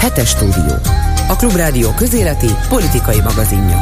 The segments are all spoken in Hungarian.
Hetes Stúdió, a Klubrádió közéleti, politikai magazinja.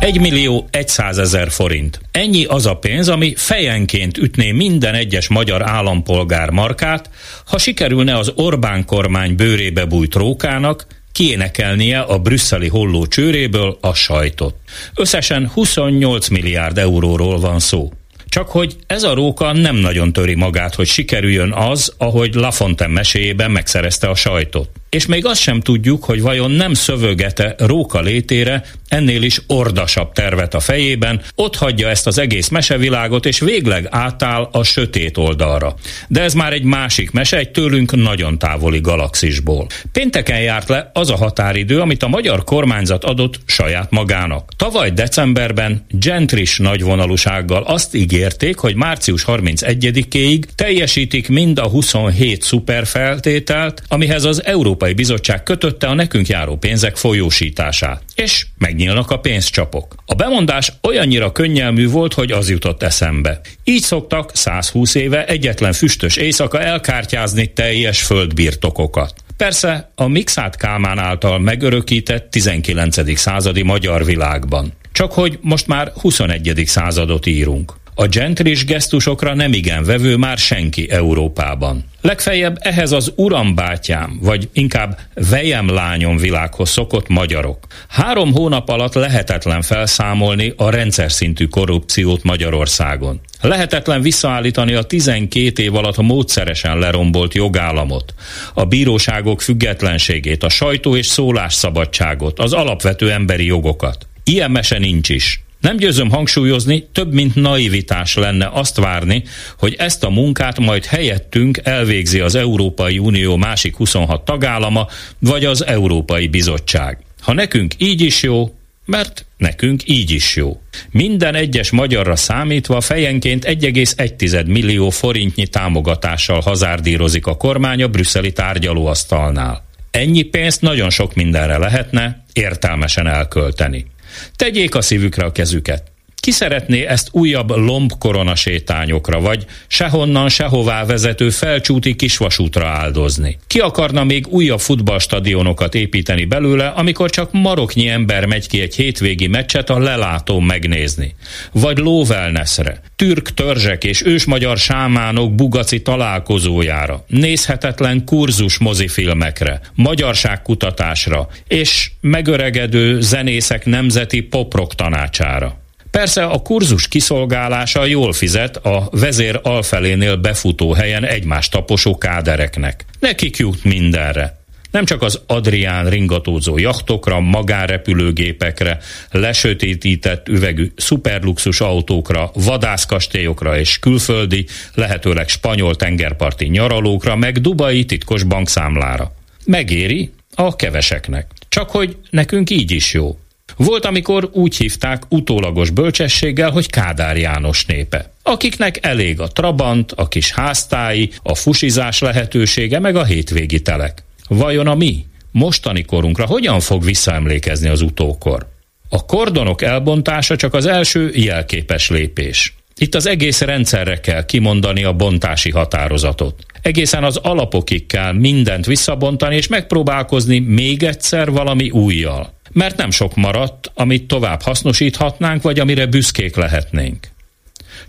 1.100.000 forint. Ennyi az a pénz, ami fejenként ütné minden egyes magyar állampolgár markát, ha sikerülne az Orbán kormány bőrébe bújt rókának kiénekelnie a brüsszeli holló csőréből a sajtot. Összesen 28 milliárd euróról van szó. Csak hogy ez a róka nem nagyon töri magát, hogy sikerüljön az, ahogy Lafontaine meséjében megszerezte a sajtot. És még azt sem tudjuk, hogy vajon nem szövögete róka létére ennél is ordasabb tervet a fejében, ott hagyja ezt az egész mesevilágot, és végleg átáll a sötét oldalra. De ez már egy másik mese, egy tőlünk nagyon távoli galaxisból. Pénteken járt le az a határidő, amit a magyar kormányzat adott saját magának. Tavaly decemberben gentris nagyvonalúsággal azt ígérték, hogy március 31-éig teljesítik mind a 27 szuperfeltételt, amihez az Európai Bizottság kötötte a nekünk járó pénzek folyósítását. És megnyílnak a pénzcsapok. A bemondás olyannyira könnyelmű volt, hogy az jutott eszembe. Így szoktak 120 éve egyetlen füstös éjszaka elkártyázni teljes földbirtokokat. Persze a Mikszáth Kálmán által megörökített 19. századi magyar világban. Csak hogy most már 21. századot írunk. A gentris gesztusokra nemigen vevő már senki Európában. Legfeljebb ehhez az urambátyám, vagy inkább vejemlányom világhoz szokott magyarok. 3 hónap alatt lehetetlen felszámolni a rendszer szintű korrupciót Magyarországon. Lehetetlen visszaállítani a 12 év alatt módszeresen lerombolt jogállamot, a bíróságok függetlenségét, a sajtó- és szólásszabadságot, az alapvető emberi jogokat. Ilyen mese nincs is. Nem győzöm hangsúlyozni, több mint naivitás lenne azt várni, hogy ezt a munkát majd helyettünk elvégzi az Európai Unió másik 26 tagállama, vagy az Európai Bizottság. Ha nekünk így is jó, mert nekünk így is jó. Minden egyes magyarra számítva fejenként 1,1 millió forintnyi támogatással hazárdírozik a kormány a brüsszeli tárgyalóasztalnál. Ennyi pénzt nagyon sok mindenre lehetne értelmesen elkölteni. Tegyék a szívükre a kezüket. Ki szeretné ezt újabb lombkoronasétányokra, vagy sehonnan sehová vezető felcsúti kisvasútra áldozni? Ki akarna még újabb futballstadionokat építeni belőle, amikor csak maroknyi ember megy ki egy hétvégi meccset a lelátón megnézni? Vagy lóvelneszre, türk törzsek és ősmagyar sámánok bugaci találkozójára, nézhetetlen kurzus mozifilmekre, magyarságkutatásra és megöregedő zenészek nemzeti poprok tanácsára? Persze a kurzus kiszolgálása jól fizet a vezér alfelénél befutó helyen egymást taposó kádereknek. Nekik jut mindenre. Nem csak az Adrián ringatózó jachtokra, magánrepülőgépekre, lesötétített üvegű szuperluxus autókra, vadászkastélyokra és külföldi, lehetőleg spanyol tengerparti nyaralókra, meg dubai titkos bankszámlára. Megéri a keveseknek. Csak hogy nekünk így is jó. Volt, amikor úgy hívták utólagos bölcsességgel, hogy Kádár János népe, akiknek elég a trabant, a kis háztái, a fusizás lehetősége, meg a hétvégi telek. Vajon a mi mostani korunkra hogyan fog visszaemlékezni az utókor? A kordonok elbontása csak az első jelképes lépés. Itt az egész rendszerre kell kimondani a bontási határozatot. Egészen az alapokig kell mindent visszabontani és megpróbálkozni még egyszer valami újjal. Mert nem sok maradt, amit tovább hasznosíthatnánk, vagy amire büszkék lehetnénk.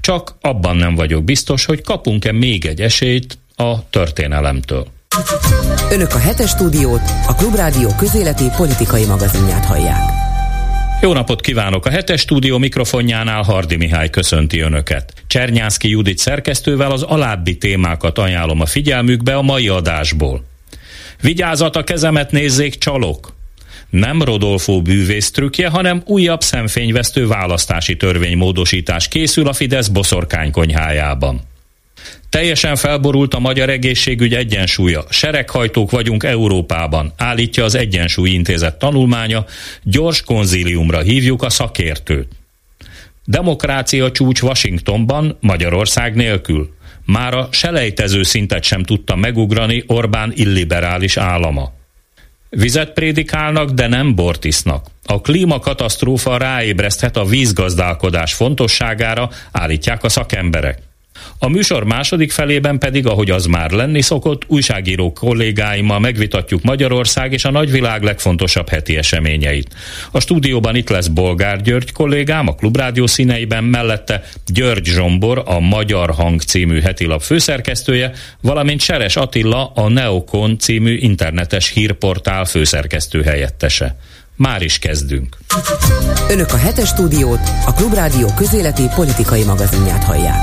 Csak abban nem vagyok biztos, hogy kapunk-e még egy esélyt a történelemtől. Önök a Hetes Stúdiót, a Klubrádió közéleti politikai magazinját hallják. Jó napot kívánok! A Hetes Stúdió mikrofonjánál Hardi Mihály köszönti Önöket. Csernyászki Judit szerkesztővel az alábbi témákat ajánlom a figyelmükbe a mai adásból. Vigyázat, a kezemet nézzék, csalok! Nem Rodolfó bűvész trükkje, hanem újabb szemfényvesztő választási törvénymódosítás készül a Fidesz boszorkánykonyhájában. Teljesen felborult a magyar egészségügy egyensúlya. Sereghajtók vagyunk Európában, állítja az Egyensúlyi Intézet tanulmánya, gyors konzíliumra hívjuk a szakértőt. Demokrácia csúcs Washingtonban, Magyarország nélkül. Már a selejtező szintet sem tudta megugrani Orbán illiberális állama. Vizet prédikálnak, de nem bort isznak. A klímakatasztrófa ráébreszthet a vízgazdálkodás fontosságára, állítják a szakemberek. A műsor második felében pedig, ahogy az már lenni szokott, újságíró kollégáimmal megvitatjuk Magyarország és a nagyvilág legfontosabb heti eseményeit. A stúdióban itt lesz Bolgár György kollégám, a Klubrádió színeiben, mellette György Zsombor, a Magyar Hang című hetilap főszerkesztője, valamint Seres Attila, a Neokon című internetes hírportál főszerkesztő helyettese. Már is kezdünk. Önök a Hetes Stúdiót, a Klubrádió közéleti politikai magazinját hallják.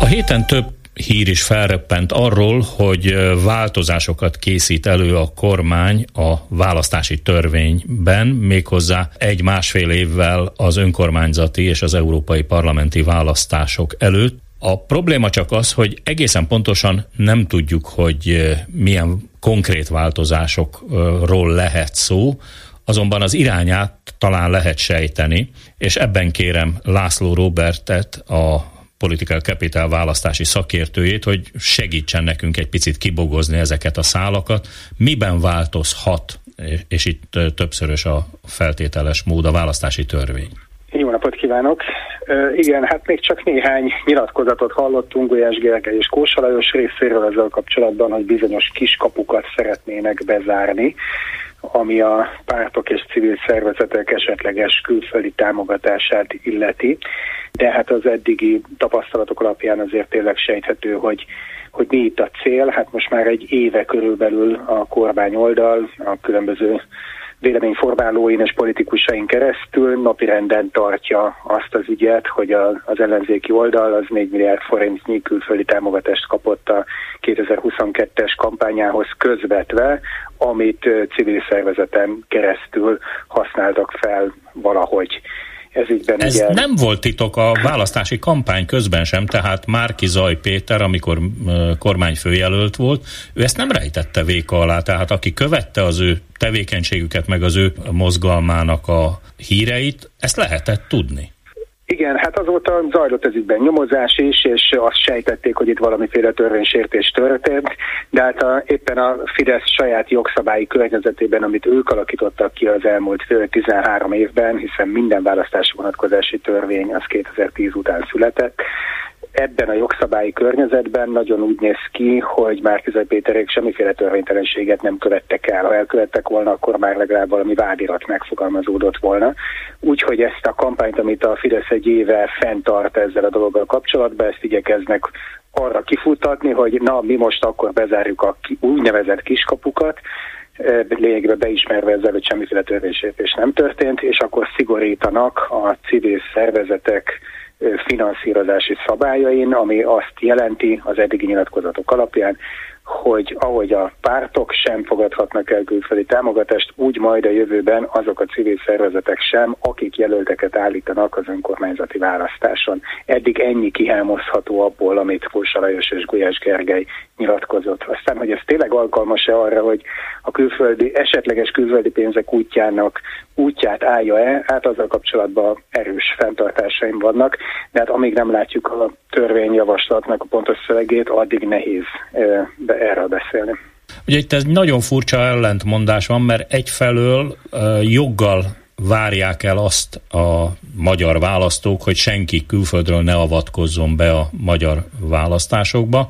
A héten több hír is felröppent arról, hogy változásokat készít elő a kormány a választási törvényben, méghozzá 1-1,5 évvel az önkormányzati és az európai parlamenti választások előtt. A probléma csak az, hogy egészen pontosan nem tudjuk, hogy milyen konkrét változásokról lehet szó, azonban az irányát talán lehet sejteni, és ebben kérem László Róbertet, a Political Capital választási szakértőjét, hogy segítsen nekünk egy picit kibogozni ezeket a szálakat. Miben változhat, és itt többszörös a feltételes mód, a választási törvény? Jó napot kívánok! Igen, hát még csak néhány nyilatkozatot hallottunk Gulyás Gergely és Kósa Lajos részéről ezzel kapcsolatban, hogy bizonyos kiskapukat szeretnének bezárni, ami a pártok és civil szervezetek esetleges külföldi támogatását illeti, de hát az eddigi tapasztalatok alapján azért tényleg sejthető, hogy mi itt a cél. Hát most már egy éve körülbelül a kormány oldal, a különböző véleményformálóin és politikusain keresztül napirenden tartja azt az ügyet, hogy az ellenzéki oldal az 4 milliárd forintnyi külföldi támogatást kapott a 2022-es kampányához közvetve, amit civil szervezeten keresztül használtak fel valahogy. Ez nem volt titok a választási kampány közben sem, tehát Márki-Zay Péter, amikor kormányfőjelölt volt, ő ezt nem rejtette véka alá, tehát aki követte az ő tevékenységüket, meg az ő mozgalmának a híreit, ezt lehetett tudni. Igen, hát azóta zajlott ez ügyben nyomozás is, és azt sejtették, hogy itt valamiféle törvénysértés történt, de hát éppen a Fidesz saját jogszabályi környezetében, amit ők alakítottak ki az elmúlt 13 évben, hiszen minden választási vonatkozási törvény az 2010 után született, ebben a jogszabályi környezetben nagyon úgy néz ki, hogy Márki-Zay Péterék semmiféle törvénytelenséget nem követtek el. Ha elkövettek volna, akkor már legalább valami vádirat megfogalmazódott volna. Úgyhogy ezt a kampányt, amit a Fidesz egy éve fenntart ezzel a dologgal kapcsolatban, ezt igyekeznek arra kifuttatni, hogy na, mi most akkor bezárjuk a úgynevezett kiskapukat, lényegbe beismerve ezzel, hogy semmiféle törvénysértés nem történt, és akkor szigorítanak a civil szervezetek finanszírozási szabályain, ami azt jelenti az eddigi nyilatkozatok alapján, hogy ahogy a pártok sem fogadhatnak el külföldi támogatást, úgy majd a jövőben azok a civil szervezetek sem, akik jelölteket állítanak az önkormányzati választáson. Eddig ennyi kihámozható abból, amit Kósa Lajos és Gulyás Gergely nyilatkozott. Aztán, hogy ez tényleg alkalmas-e arra, hogy a esetleges külföldi pénzek útját állja-e, hát azzal kapcsolatban erős fenntartásaim vannak, de hát amíg nem látjuk a törvényjavaslatnak a pontos szövegét, addig nehéz erről beszélni. Ugye itt ez nagyon furcsa ellentmondás van, mert egyfelől joggal várják el azt a magyar választók, hogy senki külföldről ne avatkozzon be a magyar választásokba.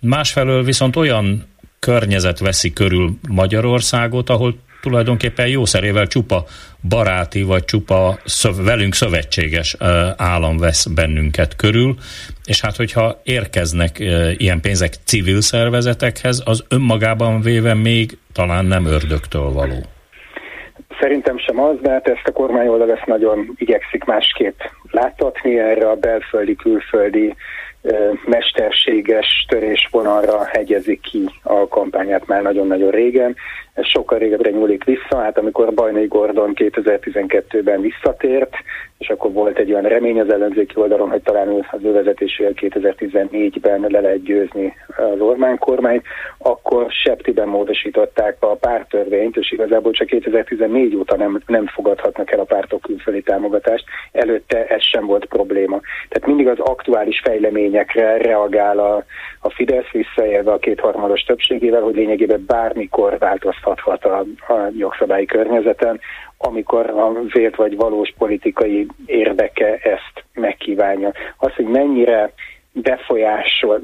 Másfelől viszont olyan környezet veszi körül Magyarországot, ahol tulajdonképpen jószerével csupa baráti vagy csupa velünk szövetséges állam vesz bennünket körül, és hát hogyha érkeznek ilyen pénzek civil szervezetekhez, az önmagában véve még talán nem ördögtől való. Szerintem sem az, de hát ezt a kormány oldal ezt nagyon igyekszik másképp láttatni, erre a belföldi-külföldi mesterséges törésvonalra hegyezik ki a kampányát már nagyon-nagyon régen. Ez sokkal régebbre nyúlik vissza, hát amikor Bajnai Gordon 2012-ben visszatért, és akkor volt egy olyan remény az ellenzéki oldalon, hogy talán az ő vezetésével 2014-ben le lehet győzni az Orbán kormányt, akkor septiben módosították a párttörvényt, és igazából csak 2014 óta nem fogadhatnak el a pártok külföldi támogatást, előtte ez sem volt probléma. Tehát mindig az aktuális fejleményekre reagál a Fidesz, visszaérve a kétharmados többségével, hogy lényegében bármikor változtathat a jogszabályi környezeten, amikor a vélt vagy valós politikai érdeke ezt megkívánja. Az, hogy mennyire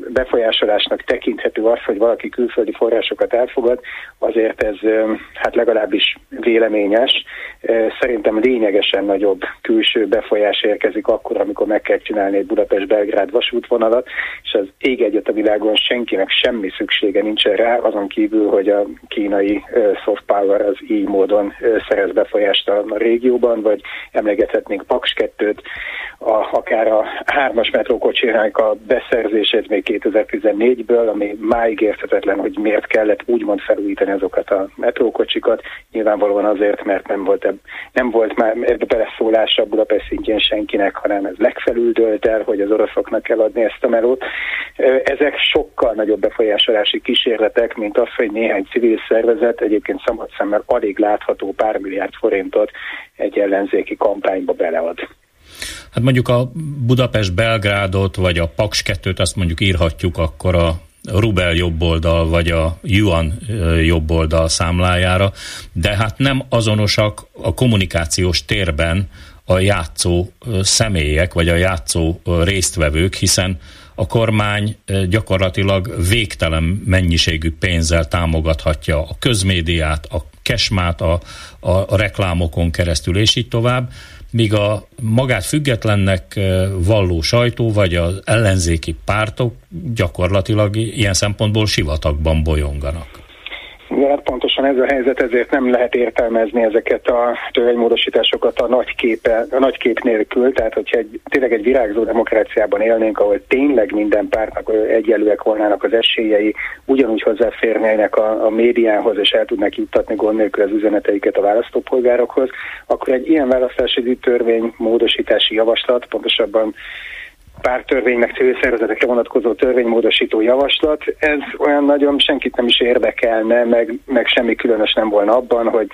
befolyásolásnak tekinthető az, hogy valaki külföldi forrásokat elfogad, azért ez hát legalábbis véleményes. Szerintem lényegesen nagyobb külső befolyás érkezik akkor, amikor meg kell csinálni egy Budapest-Belgrád vasútvonalat, és az ég egyet a világon senkinek semmi szüksége nincsen rá, azon kívül, hogy a kínai soft power az így módon szerez befolyást a régióban, vagy emlegethetnénk Paks 2-t, akár a 3-as metrókocsinak a beszerzését még 2014-ből, ami máig érthetetlen, hogy miért kellett úgymond felújítani azokat a metrókocsikat. Nyilvánvalóan azért, mert nem volt már beleszólása Budapest szintjén senkinek, hanem ez legfelül dölt el, hogy az oroszoknak kell adni ezt a melót. Ezek sokkal nagyobb befolyásolási kísérletek, mint az, hogy néhány civil szervezet egyébként szabad szemmel alig látható pár milliárd forintot egy ellenzéki kampányba belead. Hát mondjuk a Budapest-Belgrádot, vagy a Paks 2-t, azt mondjuk írhatjuk akkor a rubel jobboldal, vagy a yuan jobboldal számlájára, de hát nem azonosak a kommunikációs térben a játszó személyek, vagy a játszó résztvevők, hiszen a kormány gyakorlatilag végtelen mennyiségű pénzzel támogathatja a közmédiát, a kesmát, a reklámokon keresztül, és így tovább, míg a magát függetlennek valló sajtó, vagy az ellenzéki pártok gyakorlatilag ilyen szempontból sivatagban bolyonganak. Ja, pontosan ez a helyzet, ezért nem lehet értelmezni ezeket a törvénymódosításokat a nagy kép nélkül, tehát hogyha tényleg egy virágzó demokráciában élnénk, ahol tényleg minden pártnak egyenlőek volnának az esélyei, ugyanúgy hozzáférnének a médiához, és el tudnak juttatni gond nélkül az üzeneteiket a választópolgárokhoz, akkor egy ilyen választási törvénymódosítási javaslat, pontosabban párttörvénynek, civil szervezetekre vonatkozó törvénymódosító javaslat, ez olyan nagyon senkit nem is érdekelne, meg semmi különös nem volna abban,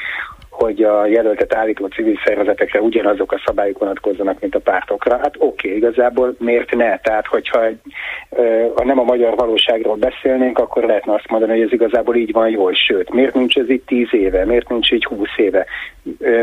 hogy a jelöltet állító civil szervezetekre ugyanazok a szabályok vonatkozzanak, mint a pártokra. Hát oké, igazából miért ne? Tehát, hogyha nem a magyar valóságról beszélnénk, akkor lehetne azt mondani, hogy ez igazából így van jól, sőt, miért nincs ez így 10 éve, miért nincs így 20 éve,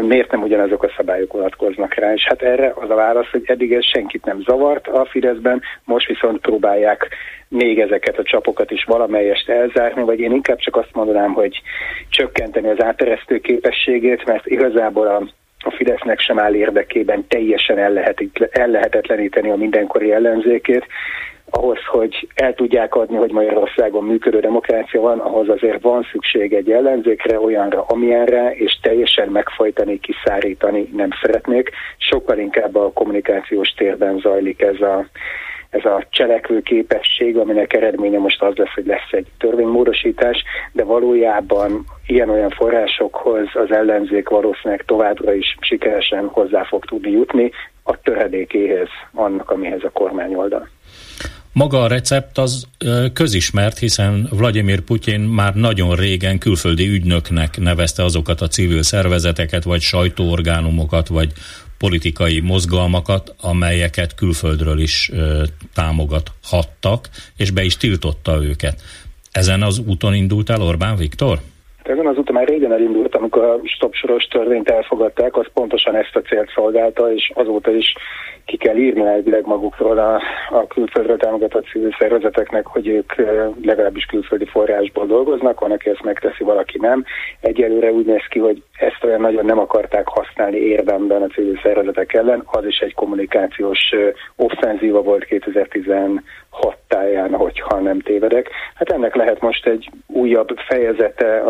miért nem ugyanazok a szabályok vonatkoznak rá? És hát erre az a válasz, hogy eddig ez senkit nem zavart a Fideszben, most viszont próbálják még ezeket a csapokat is valamelyest elzárni, vagy én inkább csak azt mondanám, hogy csökkenteni az áteresztő képességét, mert igazából a Fidesznek sem áll érdekében teljesen ellehetetleníteni a mindenkori ellenzékét. Ahhoz, hogy el tudják adni, hogy Magyarországon működő demokrácia van, ahhoz azért van szükség egy ellenzékre, olyanra, amilyenre, és teljesen megfojtani, kiszárítani nem szeretnék. Sokkal inkább a kommunikációs térben zajlik ez a cselekvő képesség, aminek eredménye most az lesz, hogy lesz egy törvénymódosítás, de valójában ilyen-olyan forrásokhoz az ellenzék valószínűleg továbbra is sikeresen hozzá fog tudni jutni a töredékéhez, annak, amihez a kormány oldal. Maga a recept az közismert, hiszen Vladimir Putyin már nagyon régen külföldi ügynöknek nevezte azokat a civil szervezeteket, vagy sajtóorgánumokat, vagy politikai mozgalmakat, amelyeket külföldről is támogathattak, és be is tiltotta őket. Ezen az úton indult el Orbán Viktor? Ezen az úton már régen elindult, amikor a Stop Soros törvényt elfogadták, az pontosan ezt a célt szolgálta, és azóta is ki kell írni elvileg magukról a külföldről támogatott civil szervezeteknek, hogy ők legalábbis külföldi forrásból dolgoznak, van, aki ezt megteszi, valaki nem. Egyelőre úgy néz ki, hogy ezt olyan nagyon nem akarták használni érdemben a civil szervezetek ellen, az is egy kommunikációs offenzíva volt 2016 táján, hogyha nem tévedek. Hát ennek lehet most egy újabb fejezete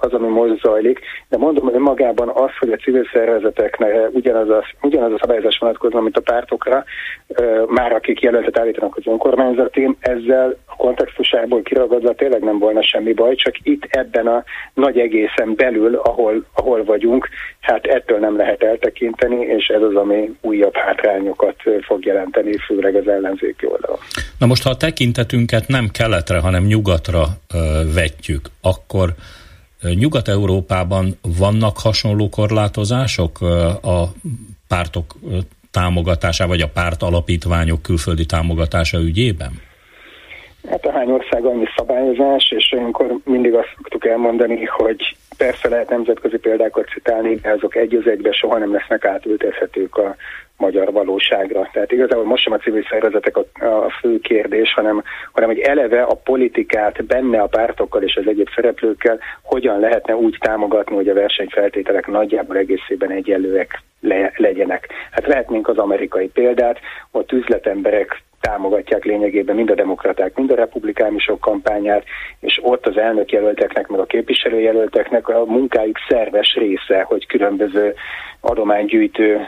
az, ami most zajlik, de mondom, hogy magában az, hogy a civil szervezeteknek ugyanaz a szabályozás vonatkozna, mint a pártokra, már akik jelöltet állítanak az önkormányzatén, ezzel a kontextusából kiragadva tényleg nem volna semmi baj, csak itt ebben a nagy egészen belül, ahol vagyunk, hát ettől nem lehet eltekinteni, és ez az, ami újabb hátrányokat fog jelenteni, főleg az ellenzéki oldalon. Na most, ha a tekintetünket nem keletre, hanem nyugatra vetjük, akkor Nyugat-Európában vannak hasonló korlátozások a pártok támogatása, vagy a párt alapítványok külföldi támogatása ügyében? Hát a hány ország annyi szabályozás, és olyankor mindig azt szoktuk elmondani, hogy Persze lehet nemzetközi példákat citálni, de azok egy az egyben soha nem lesznek átültethetők a magyar valóságra. Tehát igazából most sem a civil szervezetek a fő kérdés, hanem egy eleve a politikát benne a pártokkal és az egyéb szereplőkkel hogyan lehetne úgy támogatni, hogy a versenyfeltételek nagyjából egészében egyenlőek legyenek. Hát vehetnénk az amerikai példát, ott üzletemberek támogatják lényegében mind a demokraták, mind a republikánusok kampányát, és ott az elnökjelölteknek, meg a képviselőjelölteknek a munkájuk szerves része, hogy különböző adománygyűjtő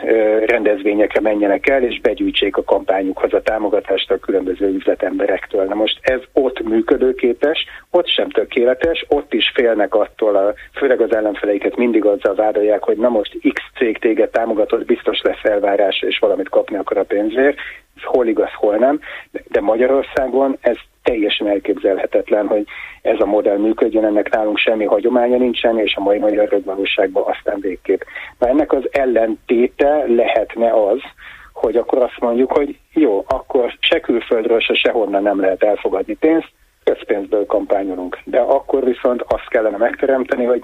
rendezvényekre menjenek el, és begyűjtsék a kampányukhoz a támogatást a különböző üzletemberektől. Na most ez ott működőképes, ott sem tökéletes, ott is félnek attól, főleg az ellenfeleiket mindig azzal vádolják, hogy na most X cég téged támogatott, biztos lesz elvárás, és valamit kapni akar a pénzért. Ez hol igaz, hol nem, de Magyarországon ez teljesen elképzelhetetlen, hogy ez a modell működjön, ennek nálunk semmi hagyománya nincsen, és a mai magyar rögvalóságban aztán végképp. Na ennek az ellentéte lehetne az, hogy akkor azt mondjuk, hogy jó, akkor se külföldről, se sehonnan nem lehet elfogadni pénzt, közpénzből kampányolunk. De akkor viszont azt kellene megteremteni, hogy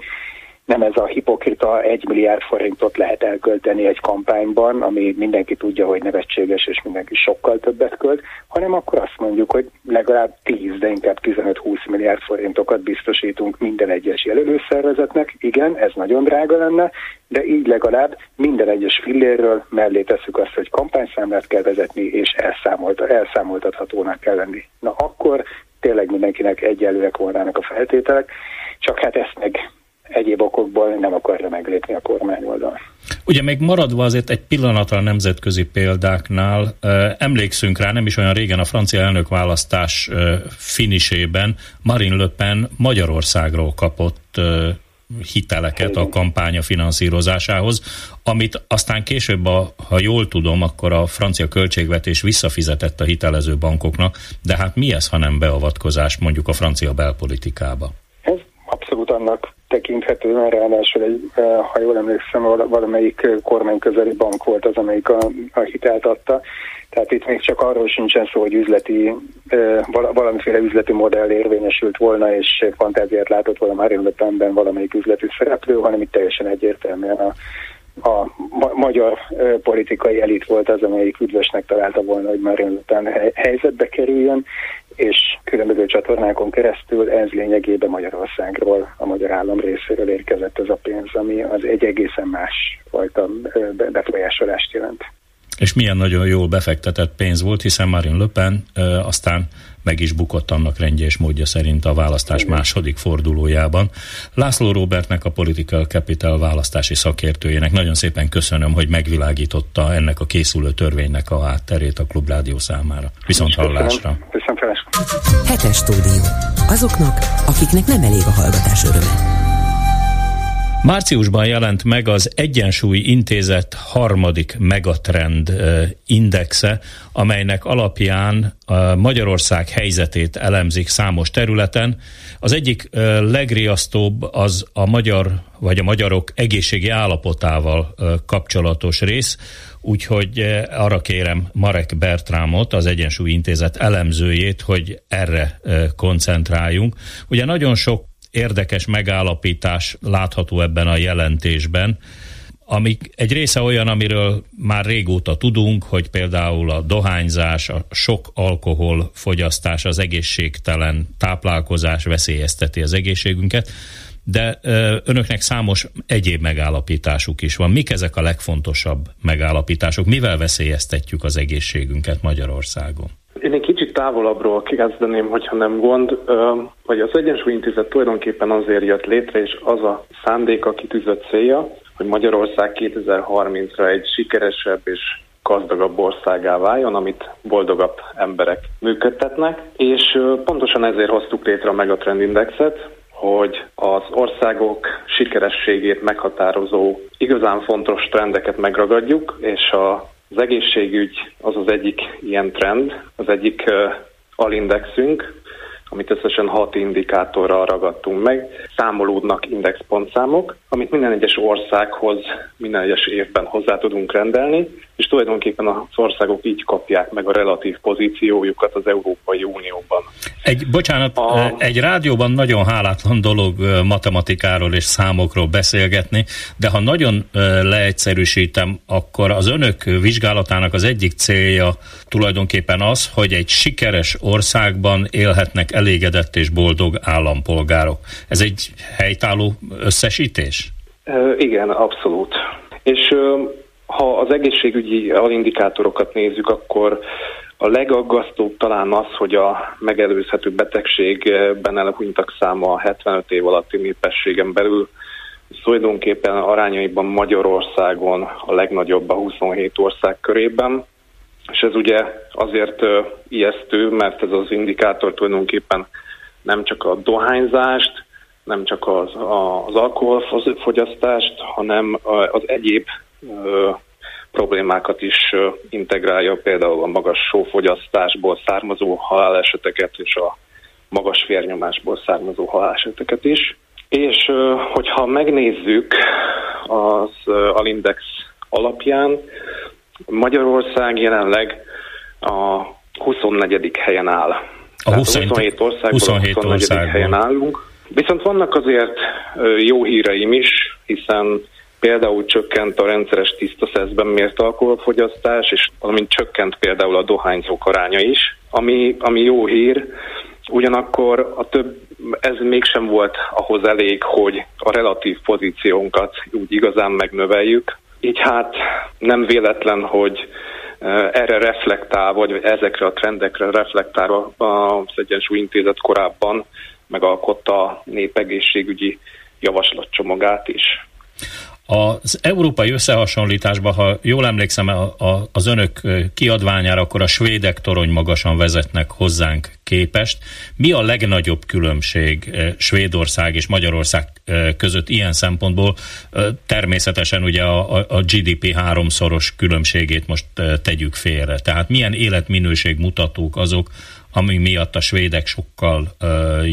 nem ez a hipokrita 1 milliárd forintot lehet elkölteni egy kampányban, ami mindenki tudja, hogy nevetséges, és mindenki sokkal többet költ, hanem akkor azt mondjuk, hogy legalább 10, de inkább 15-20 milliárd forintokat biztosítunk minden egyes jelölőszervezetnek. Igen, ez nagyon drága lenne, de így legalább minden egyes fillérről mellé tesszük azt, hogy kampányszámlát kell vezetni, és elszámoltathatónak kell lenni. Na akkor tényleg mindenkinek egyenlőek volnának a feltételek, csak hát ezt meg egyéb okokból nem akarja meglépni a kormány oldal. Ugye még maradva azért egy pillanatra a nemzetközi példáknál, emlékszünk rá, nem is olyan régen a francia elnökválasztás finisében Marine Le Pen Magyarországról kapott hiteleket a kampánya finanszírozásához, amit aztán később, ha jól tudom, akkor a francia költségvetés visszafizetett a hitelező bankoknak, de hát mi ez, ha nem beavatkozás mondjuk a francia belpolitikába? Ez abszolút annak tekinthetően, ráadásul egy, ha jól emlékszem, valamelyik kormányközeli bank volt az, amelyik a hitelt adta. Tehát itt még csak arról sincsen szó, hogy valamiféle üzleti modell érvényesült volna, és fantáziát látott volna Marine Le Penben valamelyik üzleti szereplő, hanem itt teljesen egyértelműen a magyar politikai elit volt az, amelyik üdvösnek találta volna, hogy Marine Le Pen helyzetbe kerüljön, és különböző csatornákon keresztül ez lényegében Magyarországról, a magyar állam részéről érkezett ez a pénz, ami az egy egészen más fajta befolyásolást jelent. És milyen nagyon jól befektetett pénz volt, hiszen Marine Le Pen aztán meg is bukott annak rendje és módja szerint a választás második fordulójában. László Róbertnek, a Political Capital választási szakértőjének nagyon szépen köszönöm, hogy megvilágította ennek a készülő törvénynek a hátterét a Klubrádió számára. Viszont hallásra! Hetes Stúdió. Azoknak, akiknek nem elég a hallgatás öröme. Márciusban jelent meg az Egyensúlyi Intézet 3. megatrend indexe, amelynek alapján Magyarország helyzetét elemzik számos területen. Az egyik legriasztóbb az a magyarok egészségi állapotával kapcsolatos rész, úgyhogy arra kérem Marek Bertrámot, az Egyensúlyi Intézet elemzőjét, hogy erre koncentráljunk. Ugye nagyon sok érdekes megállapítás látható ebben a jelentésben, amik egy része olyan, amiről már régóta tudunk, hogy például a dohányzás, a sok alkoholfogyasztás, az egészségtelen táplálkozás veszélyezteti az egészségünket, de önöknek számos egyéb megállapításuk is van. Mik ezek a legfontosabb megállapítások? Mivel veszélyeztetjük az egészségünket Magyarországon? Én egy kicsit távolabbról kezdeném, hogyha nem gond, hogy az Egyensúlyi Intézet tulajdonképpen azért jött létre, és az a szándéka, kitűzött célja, hogy Magyarország 2030-ra egy sikeresebb és gazdagabb országá váljon, amit boldogabb emberek működtetnek, és pontosan ezért hoztuk létre a Megatrend Indexet, hogy az országok sikerességét meghatározó igazán fontos trendeket megragadjuk, és az egészségügy az az egyik ilyen trend, az egyik alindexünk, amit összesen 6 indikátorral ragadtunk meg. számolódnak indexpontszámok, amit minden egyes országhoz minden egyes évben hozzá tudunk rendelni, és tulajdonképpen az országok így kapják meg a relatív pozíciójukat az Európai Unióban. Egy rádióban nagyon hálátlan dolog matematikáról és számokról beszélgetni, de ha nagyon leegyszerűsítem, akkor az önök vizsgálatának az egyik célja tulajdonképpen az, hogy egy sikeres országban élhetnek elégedett és boldog állampolgárok. Ez egy helytálló összesítés? Igen, abszolút. És ha az egészségügyi alindikátorokat nézzük, akkor a legaggasztóbb talán az, hogy a megelőzhető betegségben elhunytak száma 75 év alatti népességen belül tulajdonképpen arányaiban Magyarországon a legnagyobb a 27 ország körében, és ez ugye azért ijesztő, mert ez az indikátor tulajdonképpen nem csak a dohányzást, nem csak az alkoholfogyasztást, hanem az egyéb problémákat is integrálja, például a magas sófogyasztásból származó haláleseteket és a magas vérnyomásból származó haláleseteket is. És hogyha megnézzük az Alindex alapján, Magyarország jelenleg a 24. helyen áll. A 27 országból 24. helyen állunk. Viszont vannak azért jó híreim is, hiszen például csökkent a rendszeres tiszta szeszben mért alkoholfogyasztás, és valamint csökkent például a dohányzók aránya is, ami jó hír. Ugyanakkor ez mégsem volt ahhoz elég, hogy a relatív pozíciónkat úgy igazán megnöveljük. Így hát nem véletlen, hogy erre reflektál, vagy ezekre a trendekre reflektál az Egyensúlyi Intézet korábban megalkotta a népegészségügyi javaslatcsomagát is. Az európai összehasonlításban, ha jól emlékszem az önök kiadványára, akkor a svédek torony magasan vezetnek hozzánk képest. Mi a legnagyobb különbség Svédország és Magyarország között ilyen szempontból? Természetesen ugye a GDP 3-szoros különbségét most tegyük félre. Tehát milyen életminőségmutatók azok, ami miatt a svédek sokkal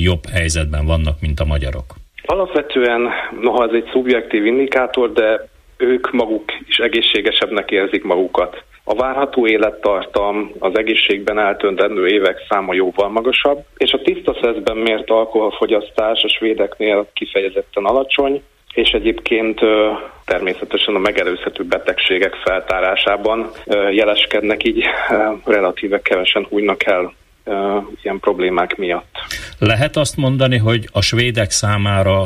jobb helyzetben vannak, mint a magyarok? Alapvetően, noha ez egy szubjektív indikátor, de ők maguk is egészségesebbnek érzik magukat. A várható élettartam, az egészségben eltöltendő évek száma jóval magasabb, és a tiszta szeszben mért alkoholfogyasztás a svédeknél kifejezetten alacsony, és egyébként természetesen a megelőzhető betegségek feltárásában jeleskednek, így relatíve kevesen hunynak el ilyen problémák miatt. Lehet azt mondani, hogy a svédek számára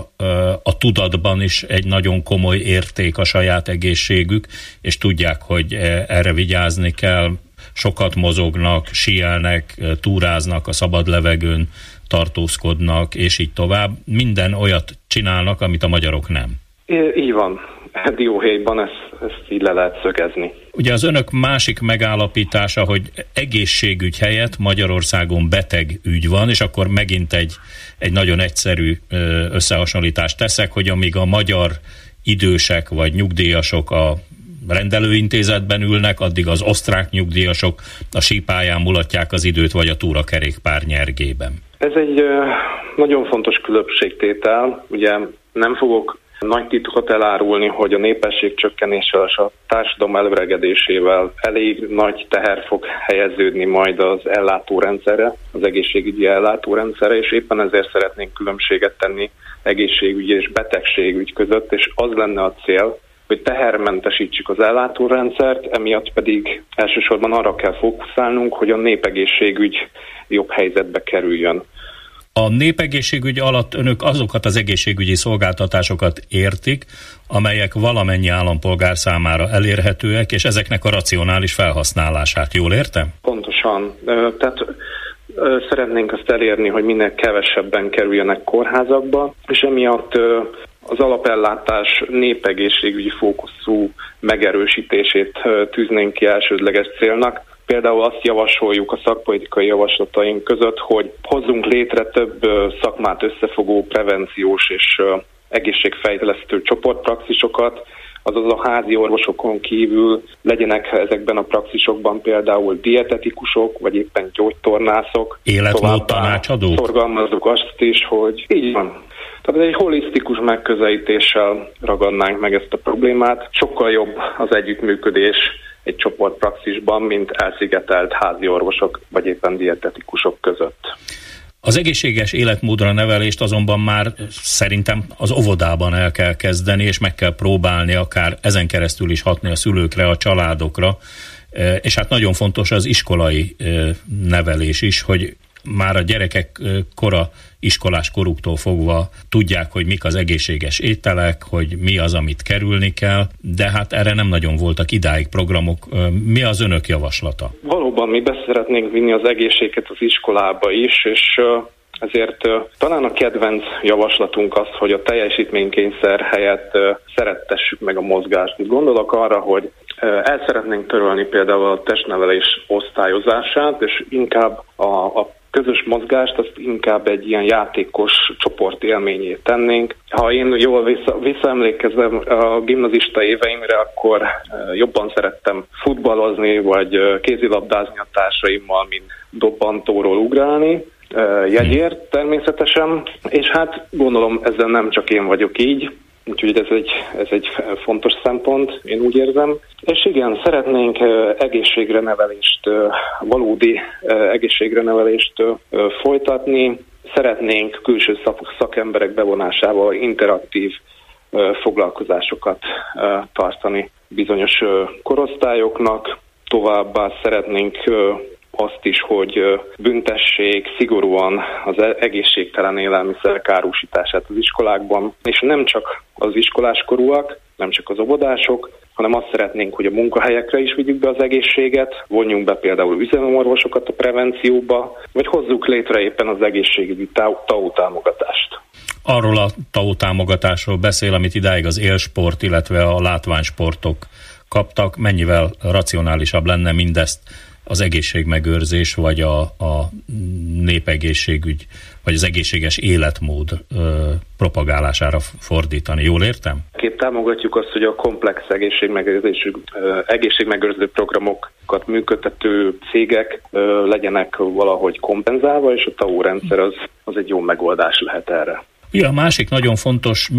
a tudatban is egy nagyon komoly érték a saját egészségük, és tudják, hogy erre vigyázni kell, sokat mozognak, síelnek, túráznak a szabad levegőn, tartózkodnak, és így tovább. Minden olyat csinálnak, amit a magyarok nem. Így van. Dióhéjban ezt így le lehet szögezni. Ugye az önök másik megállapítása, hogy egészségügy helyett Magyarországon beteg ügy van, és akkor megint egy nagyon egyszerű összehasonlítást teszek, hogy amíg a magyar idősek vagy nyugdíjasok a rendelőintézetben ülnek, addig az osztrák nyugdíjasok a sípáján mulatják az időt, vagy a túrakerékpár nyergében. Ez egy nagyon fontos különbségtétel. Ugye nem fogok nagy titkot elárulni, hogy a népesség csökkenéssel és a társadalom elöregedésével elég nagy teher fog helyeződni majd az ellátórendszerre, az egészségügyi ellátórendszerre, és éppen ezért szeretnénk különbséget tenni egészségügy és betegségügy között, és az lenne a cél, hogy tehermentesítsük az ellátórendszert, emiatt pedig elsősorban arra kell fókuszálnunk, hogy a népegészségügy jobb helyzetbe kerüljön. A népegészségügy alatt önök azokat az egészségügyi szolgáltatásokat értik, amelyek valamennyi állampolgár számára elérhetőek, és ezeknek a racionális felhasználását. Jól értem? Pontosan. Tehát szeretnénk azt elérni, hogy minél kevesebben kerüljenek kórházakba, és emiatt az alapellátás népegészségügyi fókuszú megerősítését tűznénk ki elsődleges célnak. Például azt javasoljuk a szakpolitikai javaslataink között, hogy hozzunk létre több szakmát összefogó prevenciós és egészségfejlesztő csoportpraxisokat, azaz a házi orvosokon kívül legyenek ezekben a praxisokban például dietetikusok, vagy éppen gyógytornászok. Életmód tanácsadók? Szorgalmazzuk azt is, hogy így van. Tehát egy holisztikus megközelítéssel ragadnánk meg ezt a problémát. Sokkal jobb az együttműködés egy csoportpraxisban, mint elszigetelt házi orvosok vagy éppen dietetikusok között. Az egészséges életmódra nevelést azonban már szerintem az óvodában el kell kezdeni, és meg kell próbálni akár ezen keresztül is hatni a szülőkre, a családokra, és hát nagyon fontos az iskolai nevelés is, hogy már a gyerekek kora iskolás koruktól fogva tudják, hogy mik az egészséges ételek, hogy mi az, amit kerülni kell, de hát erre nem nagyon voltak idáig programok. Mi az önök javaslata? Valóban mi beszeretnénk vinni az egészséget az iskolába is, és ezért talán a kedvenc javaslatunk az, hogy a teljesítménykényszer helyett szerettessük meg a mozgást. Gondolok arra, hogy el szeretnénk törölni például a testnevelés osztályozását, és inkább a közös mozgást, azt inkább egy ilyen játékos csoport élményét tennénk. Ha én jól visszaemlékezem a gimnazista éveimre, akkor jobban szerettem futballozni, vagy kézilabdázni a társaimmal, mint dobbantóról ugrálni, jegyért természetesen, és hát gondolom ezzel nem csak én vagyok így, úgyhogy ez egy fontos szempont, én úgy érzem. És igen, szeretnénk valódi egészségre nevelést folytatni, szeretnénk külső szakemberek bevonásával interaktív foglalkozásokat tartani bizonyos korosztályoknak, továbbá szeretnénk azt is, hogy büntessék szigorúan az egészségtelen élelmiszerek árusítását az iskolákban, és nem csak az iskoláskorúak, nem csak az óvodások, hanem azt szeretnénk, hogy a munkahelyekre is vigyük be az egészséget, vonjunk be például üzemorvosokat a prevencióba, vagy hozzuk létre éppen az egészségügyi TAO támogatást. Arról a TAO támogatásról beszél, amit idáig az élsport, illetve a látványsportok kaptak, mennyivel racionálisabb lenne mindezt az egészségmegőrzés, vagy a népegészségügy, vagy az egészséges életmód propagálására fordítani. Jól értem? Épp támogatjuk azt, hogy a komplex egészségmegőrző programokat működtető cégek legyenek valahogy kompenzálva, és a TAO rendszer az egy jó megoldás lehet erre. Ja, a másik nagyon fontos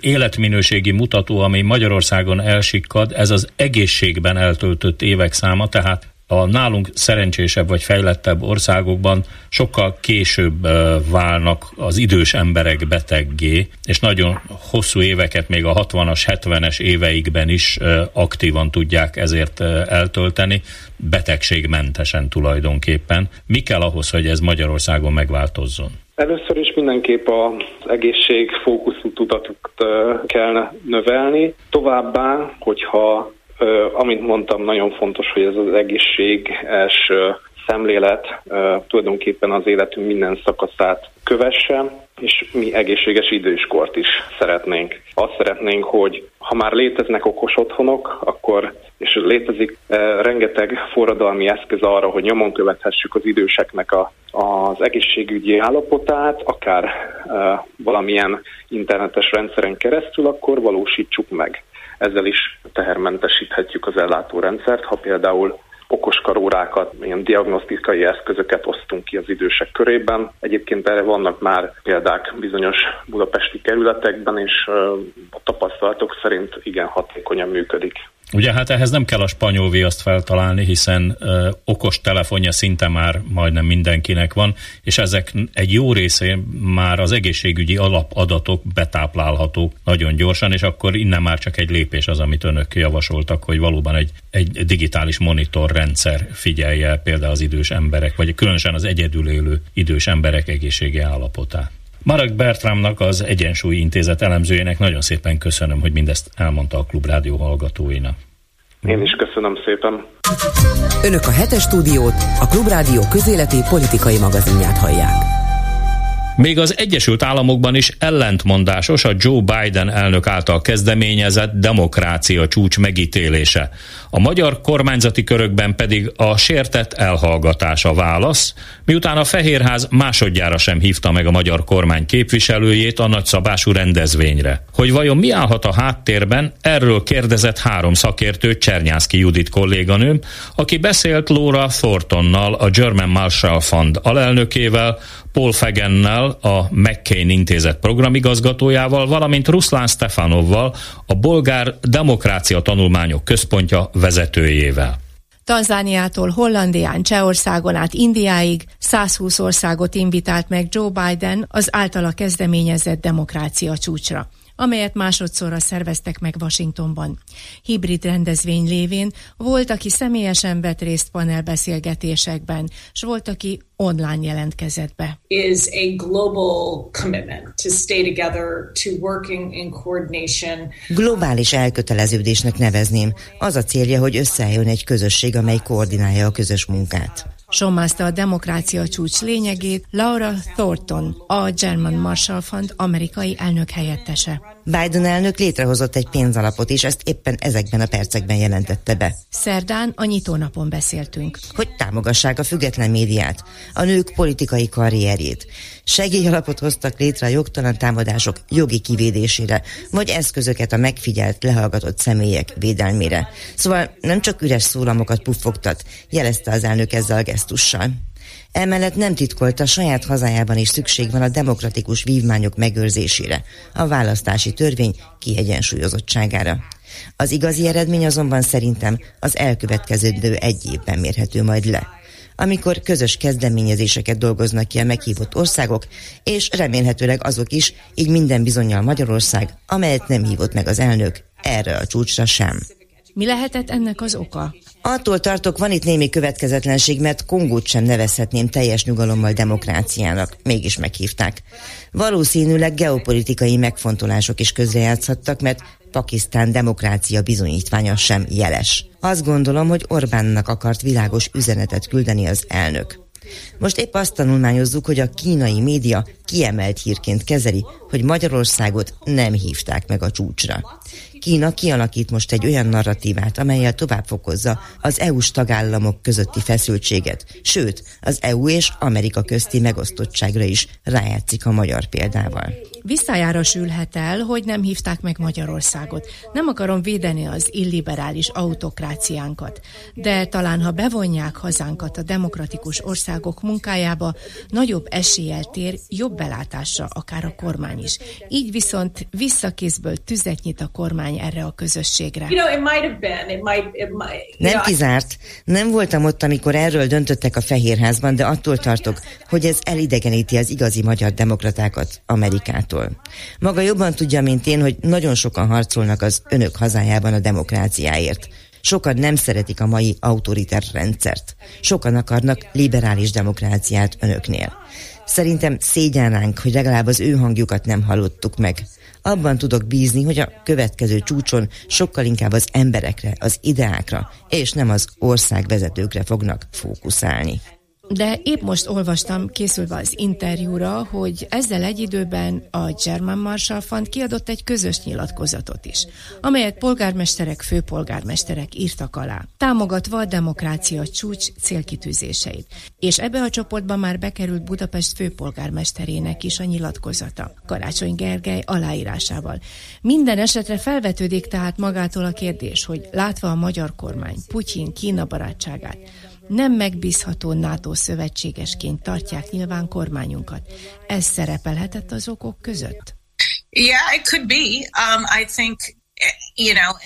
életminőségi mutató, ami Magyarországon elsikkad, ez az egészségben eltöltött évek száma, tehát a nálunk szerencsésebb vagy fejlettebb országokban sokkal később válnak az idős emberek beteggé, és nagyon hosszú éveket még a 60-as, 70-es éveikben is aktívan tudják ezért eltölteni, betegségmentesen tulajdonképpen. Mi kell ahhoz, hogy ez Magyarországon megváltozzon? Először is mindenképp az egészség fókuszú tudatukat kell növelni, továbbá, hogyha amint mondtam, nagyon fontos, hogy ez az egészséges szemlélet tulajdonképpen az életünk minden szakaszát kövesse, és mi egészséges időskort is szeretnénk. Azt szeretnénk, hogy ha már léteznek okos otthonok, akkor, és létezik rengeteg forradalmi eszköz arra, hogy nyomon követhessük az időseknek az egészségügyi állapotát, akár valamilyen internetes rendszeren keresztül, akkor valósítsuk meg. Ezzel is tehermentesíthetjük az ellátórendszert, ha például okoskarórákat, ilyen diagnosztikai eszközöket osztunk ki az idősek körében. Egyébként erre vannak már példák bizonyos budapesti kerületekben, és a tapasztalatok szerint igen hatékonyan működik. Ugye hát ehhez nem kell a spanyol viaszt feltalálni, hiszen okos telefonja szinte már majdnem mindenkinek van, és ezek egy jó része már az egészségügyi alapadatok betáplálhatók nagyon gyorsan, és akkor innen már csak egy lépés az, amit önök javasoltak, hogy valóban egy digitális monitorrendszer figyelje például az idős emberek, vagy különösen az egyedül élő idős emberek egészségi állapotát. Marek Bertramnak, az Egyensúlyi Intézet elemzőjének nagyon szépen köszönöm, hogy mindezt elmondta a Klubrádió hallgatóinak. Én is köszönöm szépen. Önök a Hetes Stúdiót, a Klubrádió közéleti politikai magazinját hallják. Még az Egyesült Államokban is ellentmondásos a Joe Biden elnök által kezdeményezett demokrácia csúcs megítélése. A magyar kormányzati körökben pedig a sértett elhallgatás a válasz, miután a Fehérház másodjára sem hívta meg a magyar kormány képviselőjét a nagyszabású rendezvényre. Hogy vajon mi állhat a háttérben, erről kérdezett 3 szakértő Csernyászki Judit kolléganőm, aki beszélt Laura Thorntonnal, a German Marshall Fund alelnökével, Paul Fagennel, a McCain Intézet programigazgatójával, valamint Ruszlán Stefanovval, a Bolgár Demokrácia Tanulmányok Központja vezetőjével. Tanzániától Hollandián, Csehországon át Indiáig 120 országot invitált meg Joe Biden az általa kezdeményezett demokrácia csúcsra, amelyet másodszorra szerveztek meg Washingtonban. Hibrid rendezvény lévén volt, aki személyesen vett részt panelbeszélgetésekben, s volt, aki online jelentkezett be. Is a global commitment to stay together, to working in coordination. Globális elköteleződésnek nevezném. Az a célja, hogy összeálljon egy közösség, amely koordinálja a közös munkát. Sommázta a demokrácia csúcs lényegét Laura Thornton, a German Marshall Fund amerikai elnök helyettese. Biden elnök létrehozott egy pénzalapot, és ezt éppen ezekben a percekben jelentette be. Szerdán a nyitónapon beszéltünk. Hogy támogassák a független médiát, a nők politikai karrierjét. Segélyalapot hoztak létre a jogtalan támadások jogi kivédésére, vagy eszközöket a megfigyelt, lehallgatott személyek védelmére. Szóval nem csak üres szólamokat puffogtat, jelezte az elnök ezzel a gesztussal. Emellett nem titkolta, saját hazájában is szükség van a demokratikus vívmányok megőrzésére, a választási törvény kiegyensúlyozottságára. Az igazi eredmény azonban szerintem az elkövetkezendő egy évben mérhető majd le, amikor közös kezdeményezéseket dolgoznak ki a meghívott országok, és remélhetőleg azok is, így minden bizonnyal Magyarország, amelyet nem hívott meg az elnök, erre a csúcsra sem. Mi lehetett ennek az oka? Attól tartok, van itt némi következetlenség, mert Kongót sem nevezhetném teljes nyugalommal demokráciának, mégis meghívták. Valószínűleg geopolitikai megfontolások is közrejátszhattak, mert Pakisztán demokrácia bizonyítványa sem jeles. Azt gondolom, hogy Orbánnak akart világos üzenetet küldeni az elnök. Most épp azt tanulmányozzuk, hogy a kínai média kiemelt hírként kezeli, hogy Magyarországot nem hívták meg a csúcsra. Kína kialakít most egy olyan narratívát, amellyel továbbfokozza az EU-s tagállamok közötti feszültséget, sőt, az EU és Amerika közti megosztottságra is rájátszik a magyar példával. Visszájára sülhet el, hogy nem hívták meg Magyarországot. Nem akarom védeni az illiberális autokráciánkat, de talán ha bevonják hazánkat a demokratikus országok munkájába, nagyobb eséllyel tér jobb belátásra akár a kormány is. Így viszont visszakézből tüzet nyit a kormány erre a közösségre. Nem kizárt. Nem voltam ott, amikor erről döntöttek a Fehérházban, de attól tartok, hogy ez elidegeníti az igazi magyar demokratákat Amerikától. Maga jobban tudja, mint én, hogy nagyon sokan harcolnak az önök hazájában a demokráciáért. Sokan nem szeretik a mai autoriter rendszert. Sokan akarnak liberális demokráciát önöknél. Szerintem szégyellnánk, hogy legalább az ő hangjukat nem hallottuk meg. Abban tudok bízni, hogy a következő csúcson sokkal inkább az emberekre, az ideákra, és nem az országvezetőkre fognak fókuszálni. De épp most olvastam, készülve az interjúra, hogy ezzel egy időben a German Marshall Fund kiadott egy közös nyilatkozatot is, amelyet polgármesterek, főpolgármesterek írtak alá, támogatva a demokrácia csúcs célkitűzéseit. És ebbe a csoportba már bekerült Budapest főpolgármesterének is a nyilatkozata, Karácsony Gergely aláírásával. Minden esetre felvetődik tehát magától a kérdés, hogy látva a magyar kormány Putyin-Kína barátságát, nem megbízható NATO szövetségesként tartják nyilván kormányunkat. Ez szerepelhetett az okok között? Yeah, it could be. I think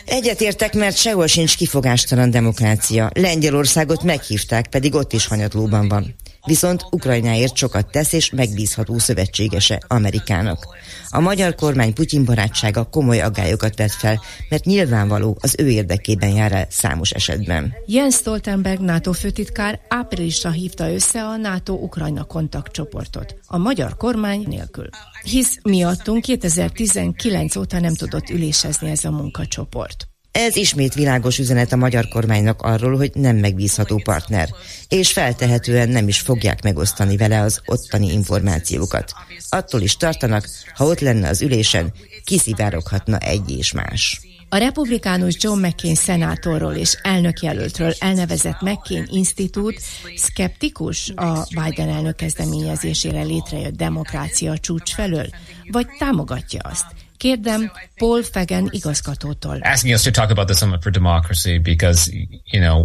egyetértek, mert sehol sincs kifogástalan demokrácia. Lengyelországot meghívták, pedig ott is hanyatlóban van. Viszont Ukrajnáért sokat tesz, és megbízható szövetségese Amerikának. A magyar kormány Putyin barátsága komoly aggályokat vet fel, mert nyilvánvaló, az ő érdekében jár el számos esetben. Jens Stoltenberg NATO főtitkár áprilisra hívta össze a NATO-Ukrajna kontaktcsoportot, a magyar kormány nélkül. Hisz miattunk 2019 óta nem tudott ülésezni ez a munkacsoport. Ez ismét világos üzenet a magyar kormánynak arról, hogy nem megbízható partner, és feltehetően nem is fogják megosztani vele az ottani információkat. Attól is tartanak, ha ott lenne az ülésen, kiszivároghatna egy és más. A republikánus John McCain szenátorról és elnökjelöltről elnevezett McCain Institút szkeptikus a Biden elnök kezdeményezésére létrejött demokrácia csúcs felől, vagy támogatja azt, Kérdem Paul Fagan igazgatótól. Asking us to talk about the Summit for Democracy because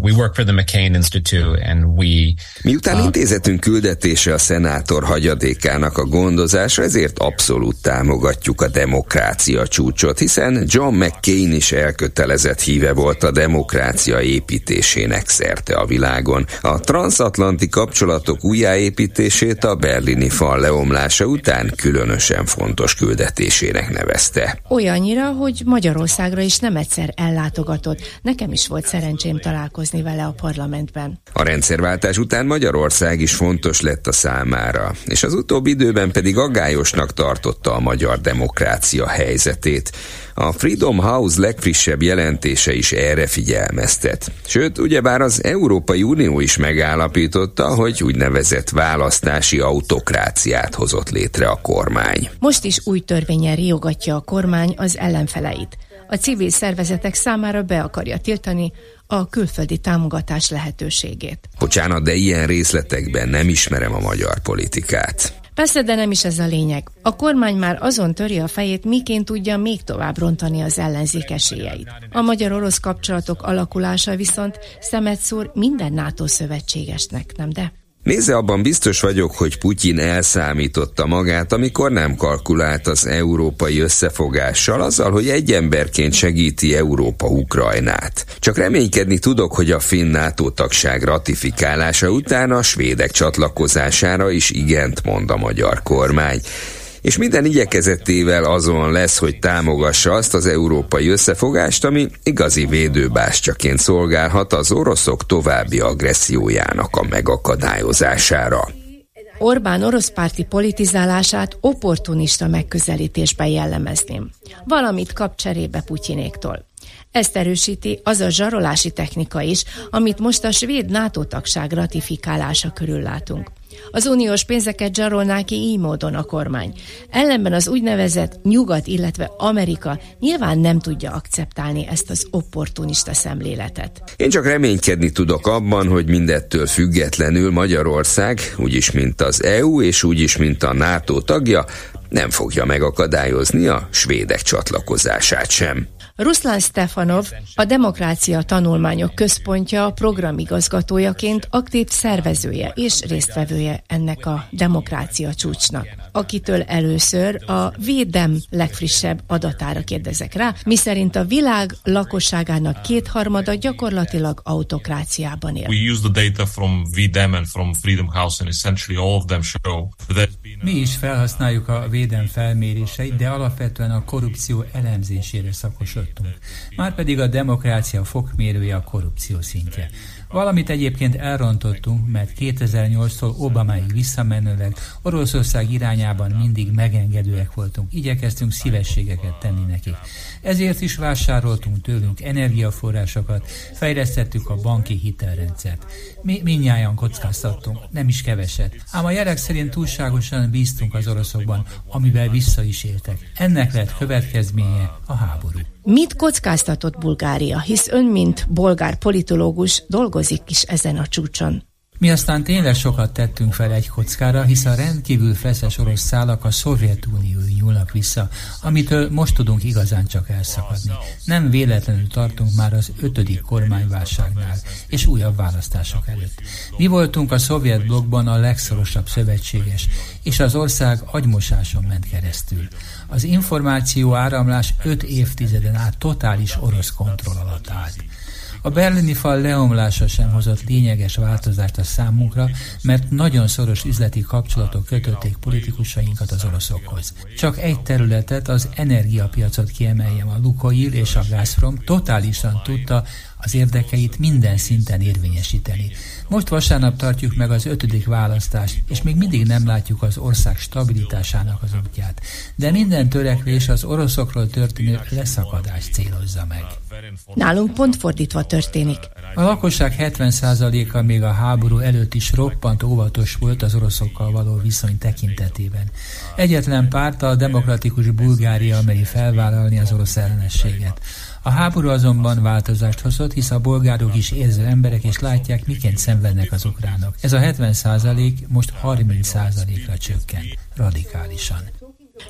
we work for the McCain Institute and we. Miután intézetünk küldetése a szenátor hagyadékának a gondozása, ezért abszolút támogatjuk a demokrácia csúcsot, hiszen John McCain is elkötelezett híve volt a demokrácia építésének szerte a világon. A transatlanti kapcsolatok újjáépítését a berlini fal leomlása után különösen fontos küldetésének nevezte. Olyannyira, hogy Magyarországra is nem egyszer ellátogatott. Nekem is volt szerencsém találkozni vele a parlamentben. A rendszerváltás után Magyarország is fontos lett a számára, és az utóbbi időben pedig aggályosnak tartotta a magyar demokrácia helyzetét. A Freedom House legfrissebb jelentése is erre figyelmeztet. Sőt, ugyebár az Európai Unió is megállapította, hogy úgynevezett választási autokráciát hozott létre a kormány. Most is új törvénnyel riogatja a kormány az ellenfeleit. A civil szervezetek számára be akarja tiltani a külföldi támogatás lehetőségét. Bocsánat, de ilyen részletekben nem ismerem a magyar politikát. Persze, de nem is ez a lényeg. A kormány már azon töri a fejét, miként tudja még tovább rontani az ellenzék esélyeit. A magyar-orosz kapcsolatok alakulása viszont szemet szúr minden NATO szövetségesnek, nem de? Nézze, abban biztos vagyok, hogy Putyin elszámította magát, amikor nem kalkulált az európai összefogással, azzal, hogy egy emberként segíti Európa Ukrajnát. Csak reménykedni tudok, hogy a finn NATO-tagság ratifikálása után a svédek csatlakozására is igent mond a magyar kormány. És minden igyekezetével azon lesz, hogy támogassa azt az európai összefogást, ami igazi védőbástyaként szolgálhat az oroszok további agressziójának a megakadályozására. Orbán oroszpárti politizálását opportunista megközelítésben jellemezném. Valamit kap cserébe Putyinéktól. Ezt erősíti az a zsarolási technika is, amit most a svéd NATO-tagság ratifikálása körül látunk. Az uniós pénzeket zsarolná ki így módon a kormány. Ellenben az úgynevezett nyugat, illetve Amerika nyilván nem tudja akceptálni ezt az opportunista szemléletet. Én csak reménykedni tudok abban, hogy mindettől függetlenül Magyarország, úgyis mint az EU és úgyis mint a NATO tagja, nem fogja megakadályozni a svédek csatlakozását sem. Ruszlán Stefanov, a Demokrácia Tanulmányok Központja programigazgatójaként aktív szervezője és résztvevője ennek a demokrácia csúcsnak, akitől először a V-Dem legfrissebb adatára kérdezek rá, miszerint a világ lakosságának 2/3 gyakorlatilag autokráciában él. Mi is felhasználjuk a V-Dem felméréseit, de alapvetően a korrupció elemzésére szakosodtunk. Márpedig a demokrácia fokmérője a korrupció szintje. Valamit egyébként elrontottunk, mert 2008-tól Obamáig visszamenőleg Oroszország irányában mindig megengedőek voltunk, igyekeztünk szívességeket tenni nekik. Ezért is vásároltunk tőlünk energiaforrásokat, fejlesztettük a banki hitelrendszert. Mi mindnyájan kockáztattunk, nem is keveset. Ám a jelek szerint túlságosan bíztunk az oroszokban, amivel vissza is éltek. Ennek lett következménye a háború. Mit kockáztatott Bulgária, hisz ön, mint bolgár politológus, dolgozik is ezen a csúcson? Mi aztán tényleg sokat tettünk fel egy kockára, hisz a rendkívül feszes orosz szálak a Szovjetunióig nyúlnak vissza, amitől most tudunk igazán csak elszakadni. Nem véletlenül tartunk már az 5. kormányválságnál, és újabb választások előtt. Mi voltunk a szovjet blokkban a legszorosabb szövetséges, és az ország agymosáson ment keresztül. Az információ áramlás 5 évtizeden át totális orosz kontroll alatt állt. A berlini fal leomlása sem hozott lényeges változást a számunkra, mert nagyon szoros üzleti kapcsolatok kötötték politikusainkat az oroszokhoz. Csak egy területet, az energiapiacot kiemeljem, a Lukoil és a Gazprom totálisan tudta az érdekeit minden szinten érvényesíteni. Most vasárnap tartjuk meg az 5. választást, és még mindig nem látjuk az ország stabilitásának az útját. De minden törekvés az oroszokról történő leszakadást célozza meg. Nálunk pont fordítva történik. A lakosság 70%-a még a háború előtt is roppant óvatos volt az oroszokkal való viszony tekintetében. Egyetlen párt, a demokratikus Bulgária, amely felvállalni az orosz ellenességet. A háború azonban változást hozott, hisz a bolgárok is érző emberek, és látják, miként szenvednek az ukránok. Ez a 70% most 30%-ra csökkent, radikálisan.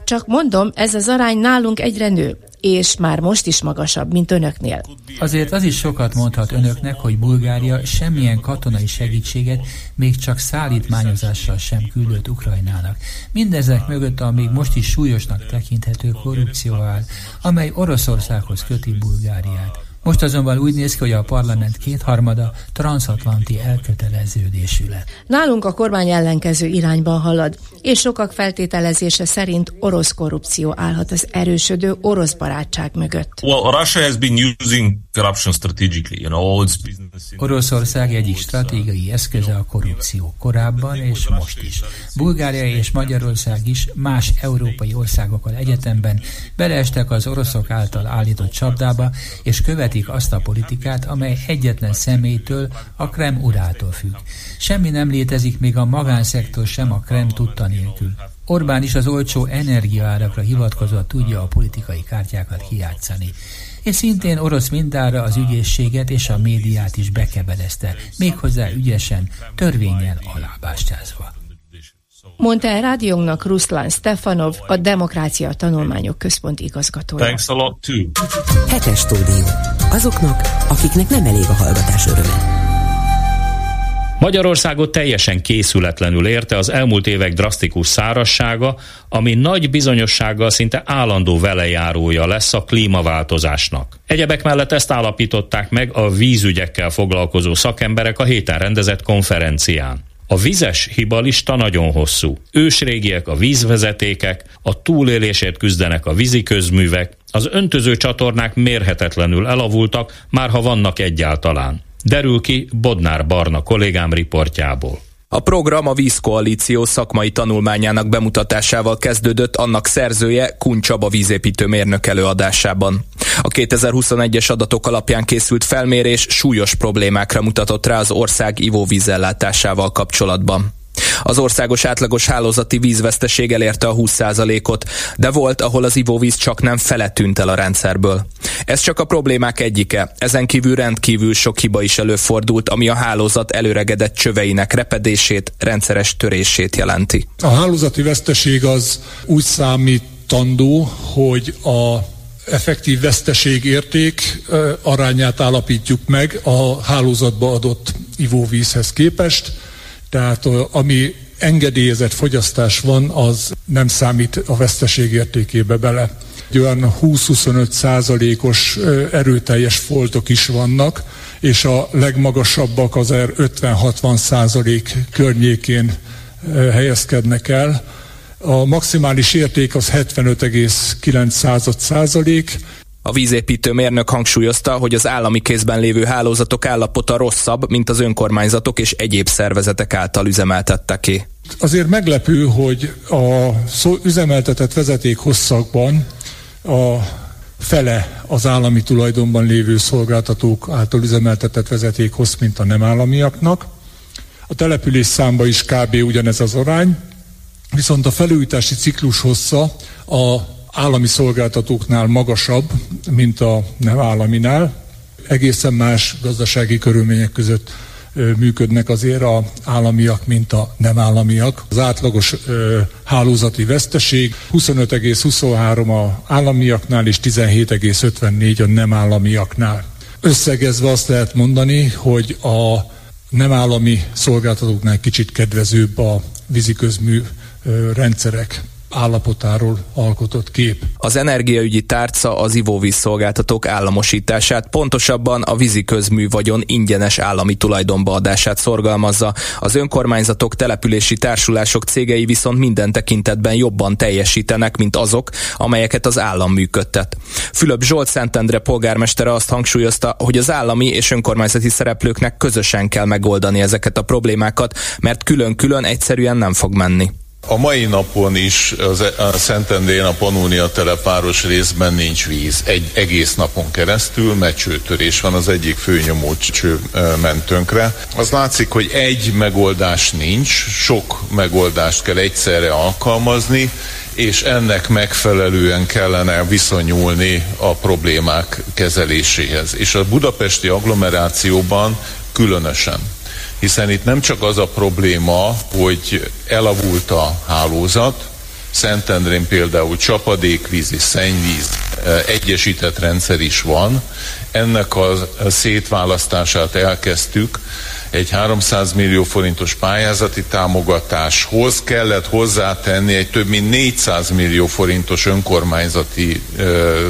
Csak mondom, ez az arány nálunk egyre nő, és már most is magasabb, mint önöknél. Azért az is sokat mondhat önöknek, hogy Bulgária semmilyen katonai segítséget még csak szállítmányozással sem küldött Ukrajnának. Mindezek mögött a még most is súlyosnak tekinthető korrupció áll, amely Oroszországhoz köti Bulgáriát. Most azonban úgy néz ki, hogy a parlament kétharmada transzatlanti elköteleződésű lett. Nálunk a kormány ellenkező irányban halad, és sokak feltételezése szerint orosz korrupció állhat az erősödő orosz barátság mögött. Oroszország egyik stratégiai eszköze a korrupció, korábban és most is. Bulgária és Magyarország is más európai országokkal egyetemben beleestek az oroszok által állított csapdába, és követik azt a politikát, amely egyetlen személytől, a Kreml urától függ. Semmi nem létezik, még a magánszektor sem a Kreml tudta nélkül. Orbán is az olcsó energiaárakra hivatkozva tudja a politikai kártyákat kijátszani. És szintén orosz mintára az ügyészséget és a médiát is bekebelezte, méghozzá ügyesen, törvénnyel alábástyázva. Mondta a rádiónknak Ruszlán Stefanov, a Demokrácia Tanulmányok Központ igazgatója. Thanks a lot too. Hetes Stúdió. Azoknak, akiknek nem elég a hallgatás öröme. Magyarországot teljesen készületlenül érte az elmúlt évek drasztikus szárazsága, ami nagy bizonyossággal szinte állandó velejárója lesz a klímaváltozásnak. Egyebek mellett ezt állapították meg a vízügyekkel foglalkozó szakemberek a héten rendezett konferencián. A vizes hibalista nagyon hosszú. Ősrégiek, a vízvezetékek, a túlélésért küzdenek a víziközművek, az öntöző csatornák mérhetetlenül elavultak, már ha vannak egyáltalán. Derül ki Bodnár Barna kollégám riportjából. A program a Vízkoalíció szakmai tanulmányának bemutatásával kezdődött, annak szerzője Kun Csaba vízépítő mérnök előadásában. A 2021-es adatok alapján készült felmérés súlyos problémákra mutatott rá az ország ivóvízellátásával kapcsolatban. Az országos átlagos hálózati vízveszteség elérte a 20%-ot, de volt, ahol az ivóvíz csaknem fele tűnt el a rendszerből. Ez csak a problémák egyike, ezen kívül rendkívül sok hiba is előfordult, ami a hálózat előregedett csöveinek repedését, rendszeres törését jelenti. A hálózati veszteség az úgy számítandó, hogy a effektív veszteségérték arányát állapítjuk meg a hálózatba adott ivóvízhez képest. Tehát ami engedélyezett fogyasztás van, az nem számít a veszteség értékébe bele. Olyan 20-25%-os erőteljes foltok is vannak, és a legmagasabbak az 50-60% környékén helyezkednek el. A maximális érték az 75,9%. A vízépítő mérnök hangsúlyozta, hogy az állami kézben lévő hálózatok állapota rosszabb, mint az önkormányzatok és egyéb szervezetek által üzemeltetteké. Azért meglepő, hogy a üzemeltetett vezeték hosszakban a fele az állami tulajdonban lévő szolgáltatók által üzemeltetett vezeték hossz, mint a nem államiaknak. A település számba is kb. Ugyanez az arány, viszont a felújítási ciklus hossza a állami szolgáltatóknál magasabb, mint a nem államinál. Egészen más gazdasági körülmények között működnek azért az államiak, mint a nem államiak. Az átlagos hálózati veszteség 25,23 a államiaknál és 17,54 a nem államiaknál. Összegezve azt lehet mondani, hogy a nem állami szolgáltatóknál kicsit kedvezőbb a víziközmű rendszerek állapotáról alkotott kép. Az energiaügyi tárca az ivóvízszolgáltatók államosítását, pontosabban a víziközmű vagyon ingyenes állami tulajdonba adását szorgalmazza. Az önkormányzatok, települési társulások cégei viszont minden tekintetben jobban teljesítenek, mint azok, amelyeket az állam működtet. Fülöp Zsolt Szentendre polgármestere azt hangsúlyozta, hogy az állami és önkormányzati szereplőknek közösen kell megoldani ezeket a problémákat, mert külön-külön egyszerűen nem fog menni. A mai napon is a Szentendrén a Pannónia telepváros részben nincs víz. Egy egész napon keresztül, mert csőtörés van, az egyik főnyomó cső ment tönkre. Az látszik, hogy egy megoldás nincs, sok megoldást kell egyszerre alkalmazni, és ennek megfelelően kellene viszonyulni a problémák kezeléséhez. És a budapesti agglomerációban különösen. Hiszen itt nem csak az a probléma, hogy elavult a hálózat, Szentendrén például csapadékvíz és szennyvíz egyesített rendszer is van. Ennek a szétválasztását elkezdtük. Egy 300 millió forintos pályázati támogatáshoz kellett hozzátenni egy több mint 400 millió forintos önkormányzati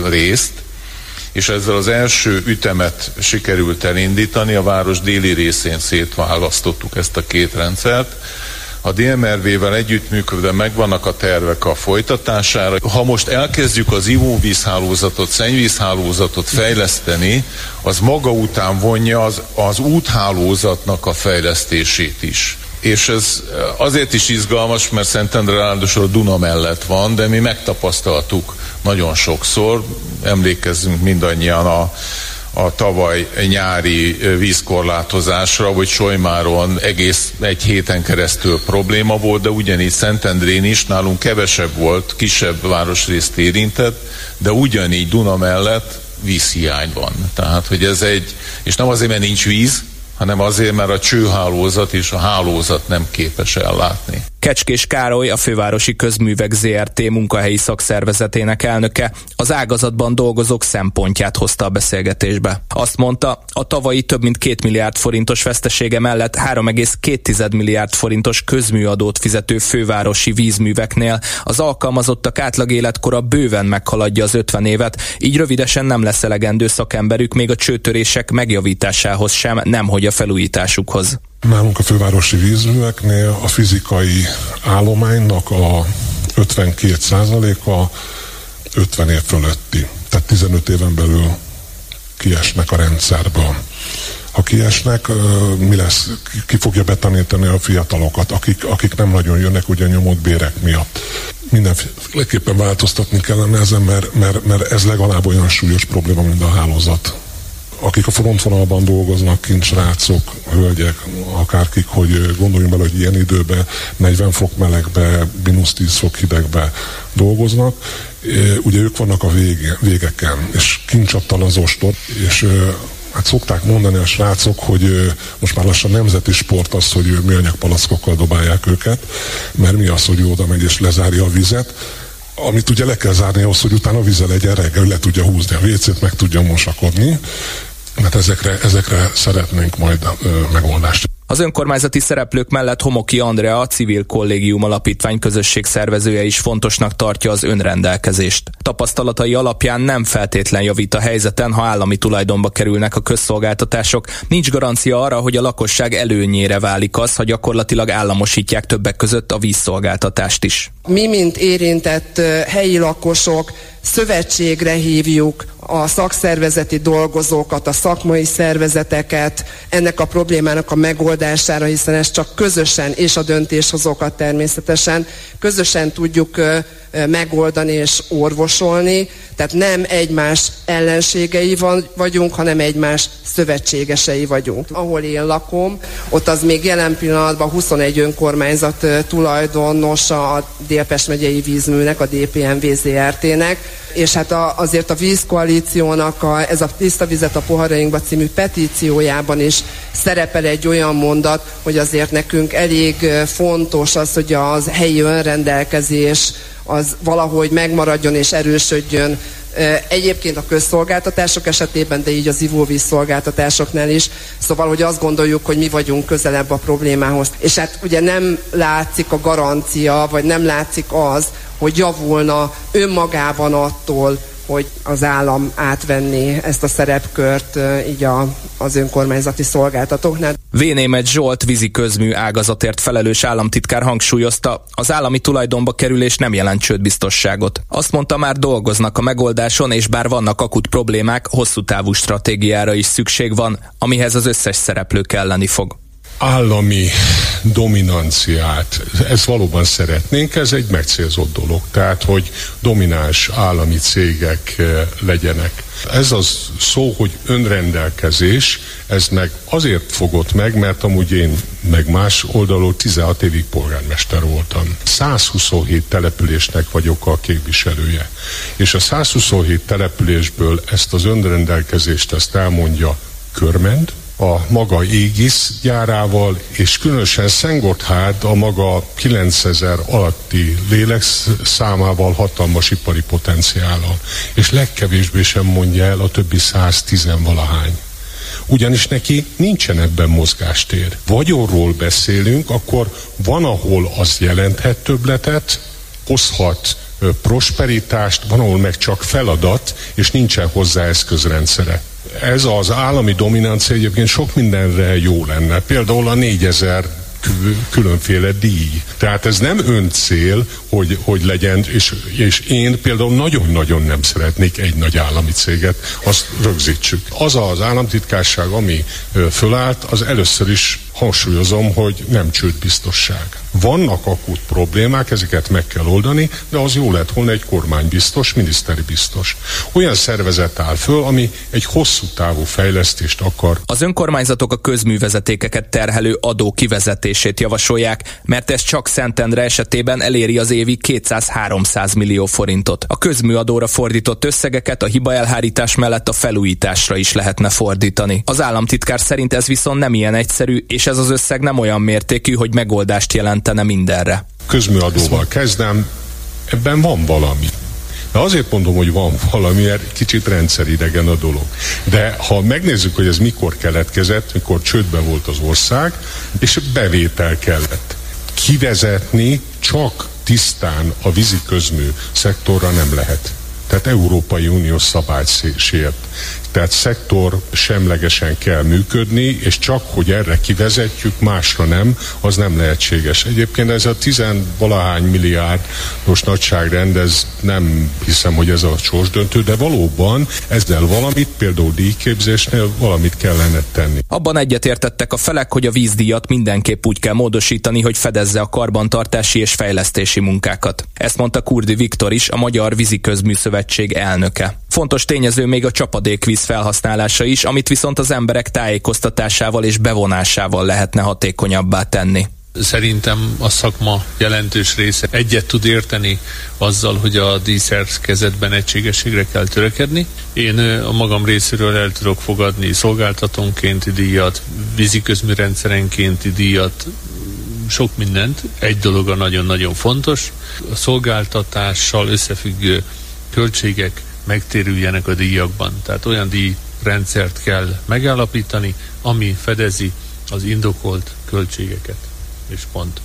részt, és ezzel az első ütemet sikerült elindítani, a város déli részén szétválasztottuk ezt a két rendszert. A DMRV-vel együttműködve megvannak a tervek a folytatására. Ha most elkezdjük az ivóvízhálózatot, szennyvízhálózatot fejleszteni, az maga után vonja az úthálózatnak a fejlesztését is. És ez azért is izgalmas, mert Szentendre ráadásul a Duna mellett van, de mi megtapasztaltuk nagyon sokszor, emlékezzünk mindannyian a tavaly nyári vízkorlátozásra, vagy Solymáron egész egy héten keresztül probléma volt, de ugyanígy Szentendrén is, nálunk kevesebb volt, kisebb városrészt érintett, de ugyanígy Duna mellett vízhiány van. Tehát, hogy ez egy, és nem azért, mert nincs víz, hanem azért, mert a csőhálózat és a hálózat nem képes ellátni. Kecskés Károly, a Fővárosi Közművek ZRT munkahelyi szakszervezetének elnöke az ágazatban dolgozók szempontját hozta a beszélgetésbe. Azt mondta, a tavalyi több mint 2 milliárd forintos vesztesége mellett 3,2 milliárd forintos közműadót fizető fővárosi vízműveknél az alkalmazottak átlag életkora bőven meghaladja az 50 évet, így rövidesen nem lesz elegendő szakemberük még a csőtörések megjavításához sem, nemhogy a felújításukhoz. Nálunk a fővárosi vízműveknél a fizikai állománynak a 52%-a 50 év fölötti. Tehát 15 éven belül kiesnek a rendszerből. Ha kiesnek, mi lesz? Ki fogja betanítani a fiatalokat, akik nem nagyon jönnek ugye nyomott bérek miatt? Mindenféleképpen változtatni kellene ezen, mert ez legalább olyan súlyos probléma, mint a hálózat. Akik a frontvonalban dolgoznak, kint srácok, hölgyek, akárkik, hogy gondoljunk bele, hogy ilyen időben, 40 fok melegbe, -10 fok hidegbe dolgoznak, ugye ők vannak a végeken, és kint csaptal az ostor, és hát szokták mondani a srácok, hogy most már lassan nemzeti sport az, hogy műanyag palackokkal dobálják őket, mert mi az, hogy ő oda megy és lezárja a vizet, amit ugye le kell zárni ahhoz, hogy utána vize legyen reggel, le tudja húzni a vécét, meg tudja mosakodni, mert ezekre szeretnénk majd megoldást. Az önkormányzati szereplők mellett Homoki Andrea, a Civil Kollégium Alapítvány közösségszervezője is fontosnak tartja az önrendelkezést. Tapasztalatai alapján nem feltétlen javít a helyzeten, ha állami tulajdonba kerülnek a közszolgáltatások. Nincs garancia arra, hogy a lakosság előnyére válik az, ha gyakorlatilag államosítják többek között a vízszolgáltatást is. Mi, mint érintett helyi lakosok, szövetségre hívjuk a szakszervezeti dolgozókat, a szakmai szervezeteket ennek a problémának a megoldására, hiszen ez csak közösen, és a döntéshozókat természetesen, közösen tudjuk megoldani és orvosolni. Tehát nem egymás ellenségei vagyunk, hanem egymás szövetségesei vagyunk. Ahol én lakom, ott az még jelen pillanatban 21 önkormányzat tulajdonosa a Délpest megyei vízműnek, a DPMV Zrt-nek, és hát azért a vízkoalíciónak ez a Tiszta vizet a poharainkba című petíciójában is szerepel egy olyan mondat, hogy azért nekünk elég fontos az, hogy az helyi önrendelkezés az valahogy megmaradjon és erősödjön. Egyébként a közszolgáltatások esetében, de így az ivóvíz szolgáltatásoknál is. Szóval, hogy azt gondoljuk, hogy mi vagyunk közelebb a problémához. És hát ugye nem látszik a garancia, vagy nem látszik az, hogy javulna önmagában attól, hogy az állam átvenné ezt a szerepkört így az önkormányzati szolgáltatóknál. V-Németh Zsolt, vízi közmű ágazatért felelős államtitkár hangsúlyozta, az állami tulajdonba kerülés nem jelent csődbiztosságot. Azt mondta, már dolgoznak a megoldáson, és bár vannak akut problémák, hosszú távú stratégiára is szükség van, amihez az összes szereplő kelleni fog. Állami dominanciát, ezt valóban szeretnénk, ez egy megcélzott dolog, tehát hogy domináns állami cégek legyenek. Ez az szó, hogy önrendelkezés, ez meg azért fogott meg, mert amúgy én meg más oldalról 16 évig polgármester voltam. 127 településnek vagyok a képviselője. És a 127 településből ezt az önrendelkezést, ezt elmondja Körmend, a maga Égisz gyárával, és különösen Szentgotthárd a maga 9000 alatti lélekszámával hatalmas ipari potenciállal, és legkevésbé sem mondja el a többi 110-valahány. Ugyanis neki nincsen ebben mozgástér. Vagyonról beszélünk, akkor van, ahol az jelenthet többletet, hozhat prosperitást, van, ahol meg csak feladat, és nincsen hozzá eszközrendszere. Ez az állami dominancia egyébként sok mindenre jó lenne. Például a 4000 különféle díj. Tehát ez nem öncél, hogy legyen, és én például nagyon-nagyon nem szeretnék egy nagy állami céget, azt rögzítsük. Az az államtitkárság, ami fölállt, az először is hangsúlyozom, hogy nem csődbiztosság. Vannak akut problémák, ezeket meg kell oldani, de az jó lett volna egy kormánybiztos, miniszteri biztos. Olyan szervezet áll föl, ami egy hosszú távú fejlesztést akar. Az önkormányzatok a közművezetékeket terhelő adó kivezetését javasolják, mert ez csak Szentendre esetében eléri az évi 200-300 millió forintot. A közműadóra fordított összegeket a hibaelhárítás mellett a felújításra is lehetne fordítani. Az államtitkár szerint ez viszont nem ilyen egyszerű, és ez az összeg nem olyan mértékű, hogy megoldást jelentene mindenre. Közműadóval kezdem, ebben van valami. De azért mondom, hogy van valami, mert kicsit rendszeridegen a dolog. De ha megnézzük, hogy ez mikor keletkezett, mikor csődbe volt az ország, és bevétel kellett. Kivezetni csak tisztán a vízi közmű szektorra nem lehet. Tehát Európai Unió szabálysért. Tehát szektor semlegesen kell működni, és csak, hogy erre kivezetjük, másra nem, az nem lehetséges. Egyébként ez a 10-valahány milliárdos nagyságrend, ez nem hiszem, hogy ez a sorsdöntő, de valóban ezzel valamit, például díjképzésnél valamit kellene tenni. Abban egyetértettek a felek, hogy a vízdíjat mindenképp úgy kell módosítani, hogy fedezze a karbantartási és fejlesztési munkákat. Ezt mondta Kurdi Viktor is, a Magyar Víziközmű Szövetség elnöke. Fontos tényező még a csapadékvíz felhasználása is, amit viszont az emberek tájékoztatásával és bevonásával lehetne hatékonyabbá tenni. Szerintem a szakma jelentős része egyet tud érteni azzal, hogy a díjszerkezetben egységességre kell törekedni. Én a magam részéről el tudok fogadni szolgáltatónkénti díjat, víziközműrendszerenkénti díjat, sok mindent. Egy dolog a nagyon-nagyon fontos. A szolgáltatással összefüggő költségek megtérüljenek a díjakban. Tehát olyan díjrendszert kell megállapítani, ami fedezi az indokolt költségeket. És pont.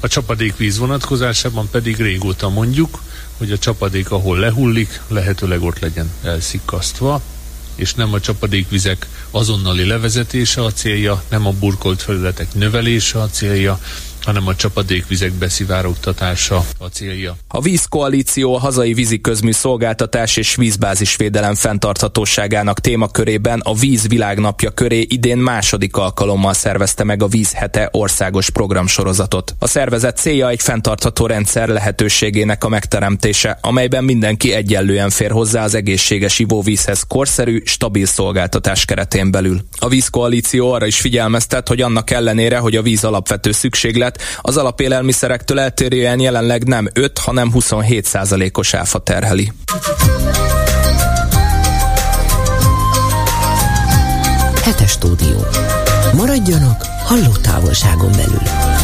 A csapadékvíz vonatkozásában pedig régóta mondjuk, hogy a csapadék, ahol lehullik, lehetőleg ott legyen elszikkasztva, és nem a csapadékvizek azonnali levezetése a célja, nem a burkolt felületek növelése a célja, hanem a csapadékvizek beszivárogtatása a célja. A Vízkoalíció a hazai víziközmű szolgáltatás és vízbázisvédelem fenntarthatóságának témakörében a Víz Világnapja köré idén második alkalommal szervezte meg a Víz Hete országos programsorozatot. A szervezet célja egy fenntartható rendszer lehetőségének a megteremtése, amelyben mindenki egyenlően fér hozzá az egészséges ivóvízhez korszerű, stabil szolgáltatás keretén belül. A Vízkoalíció arra is figyelmeztet, hogy annak ellenére, hogy a víz alapvető szükséglet, az alapélelmiszerektől eltérően jelenleg nem 5, hanem 27%-os áfa terheli. Hetes stúdió. Maradjanak hallótávolságon belül.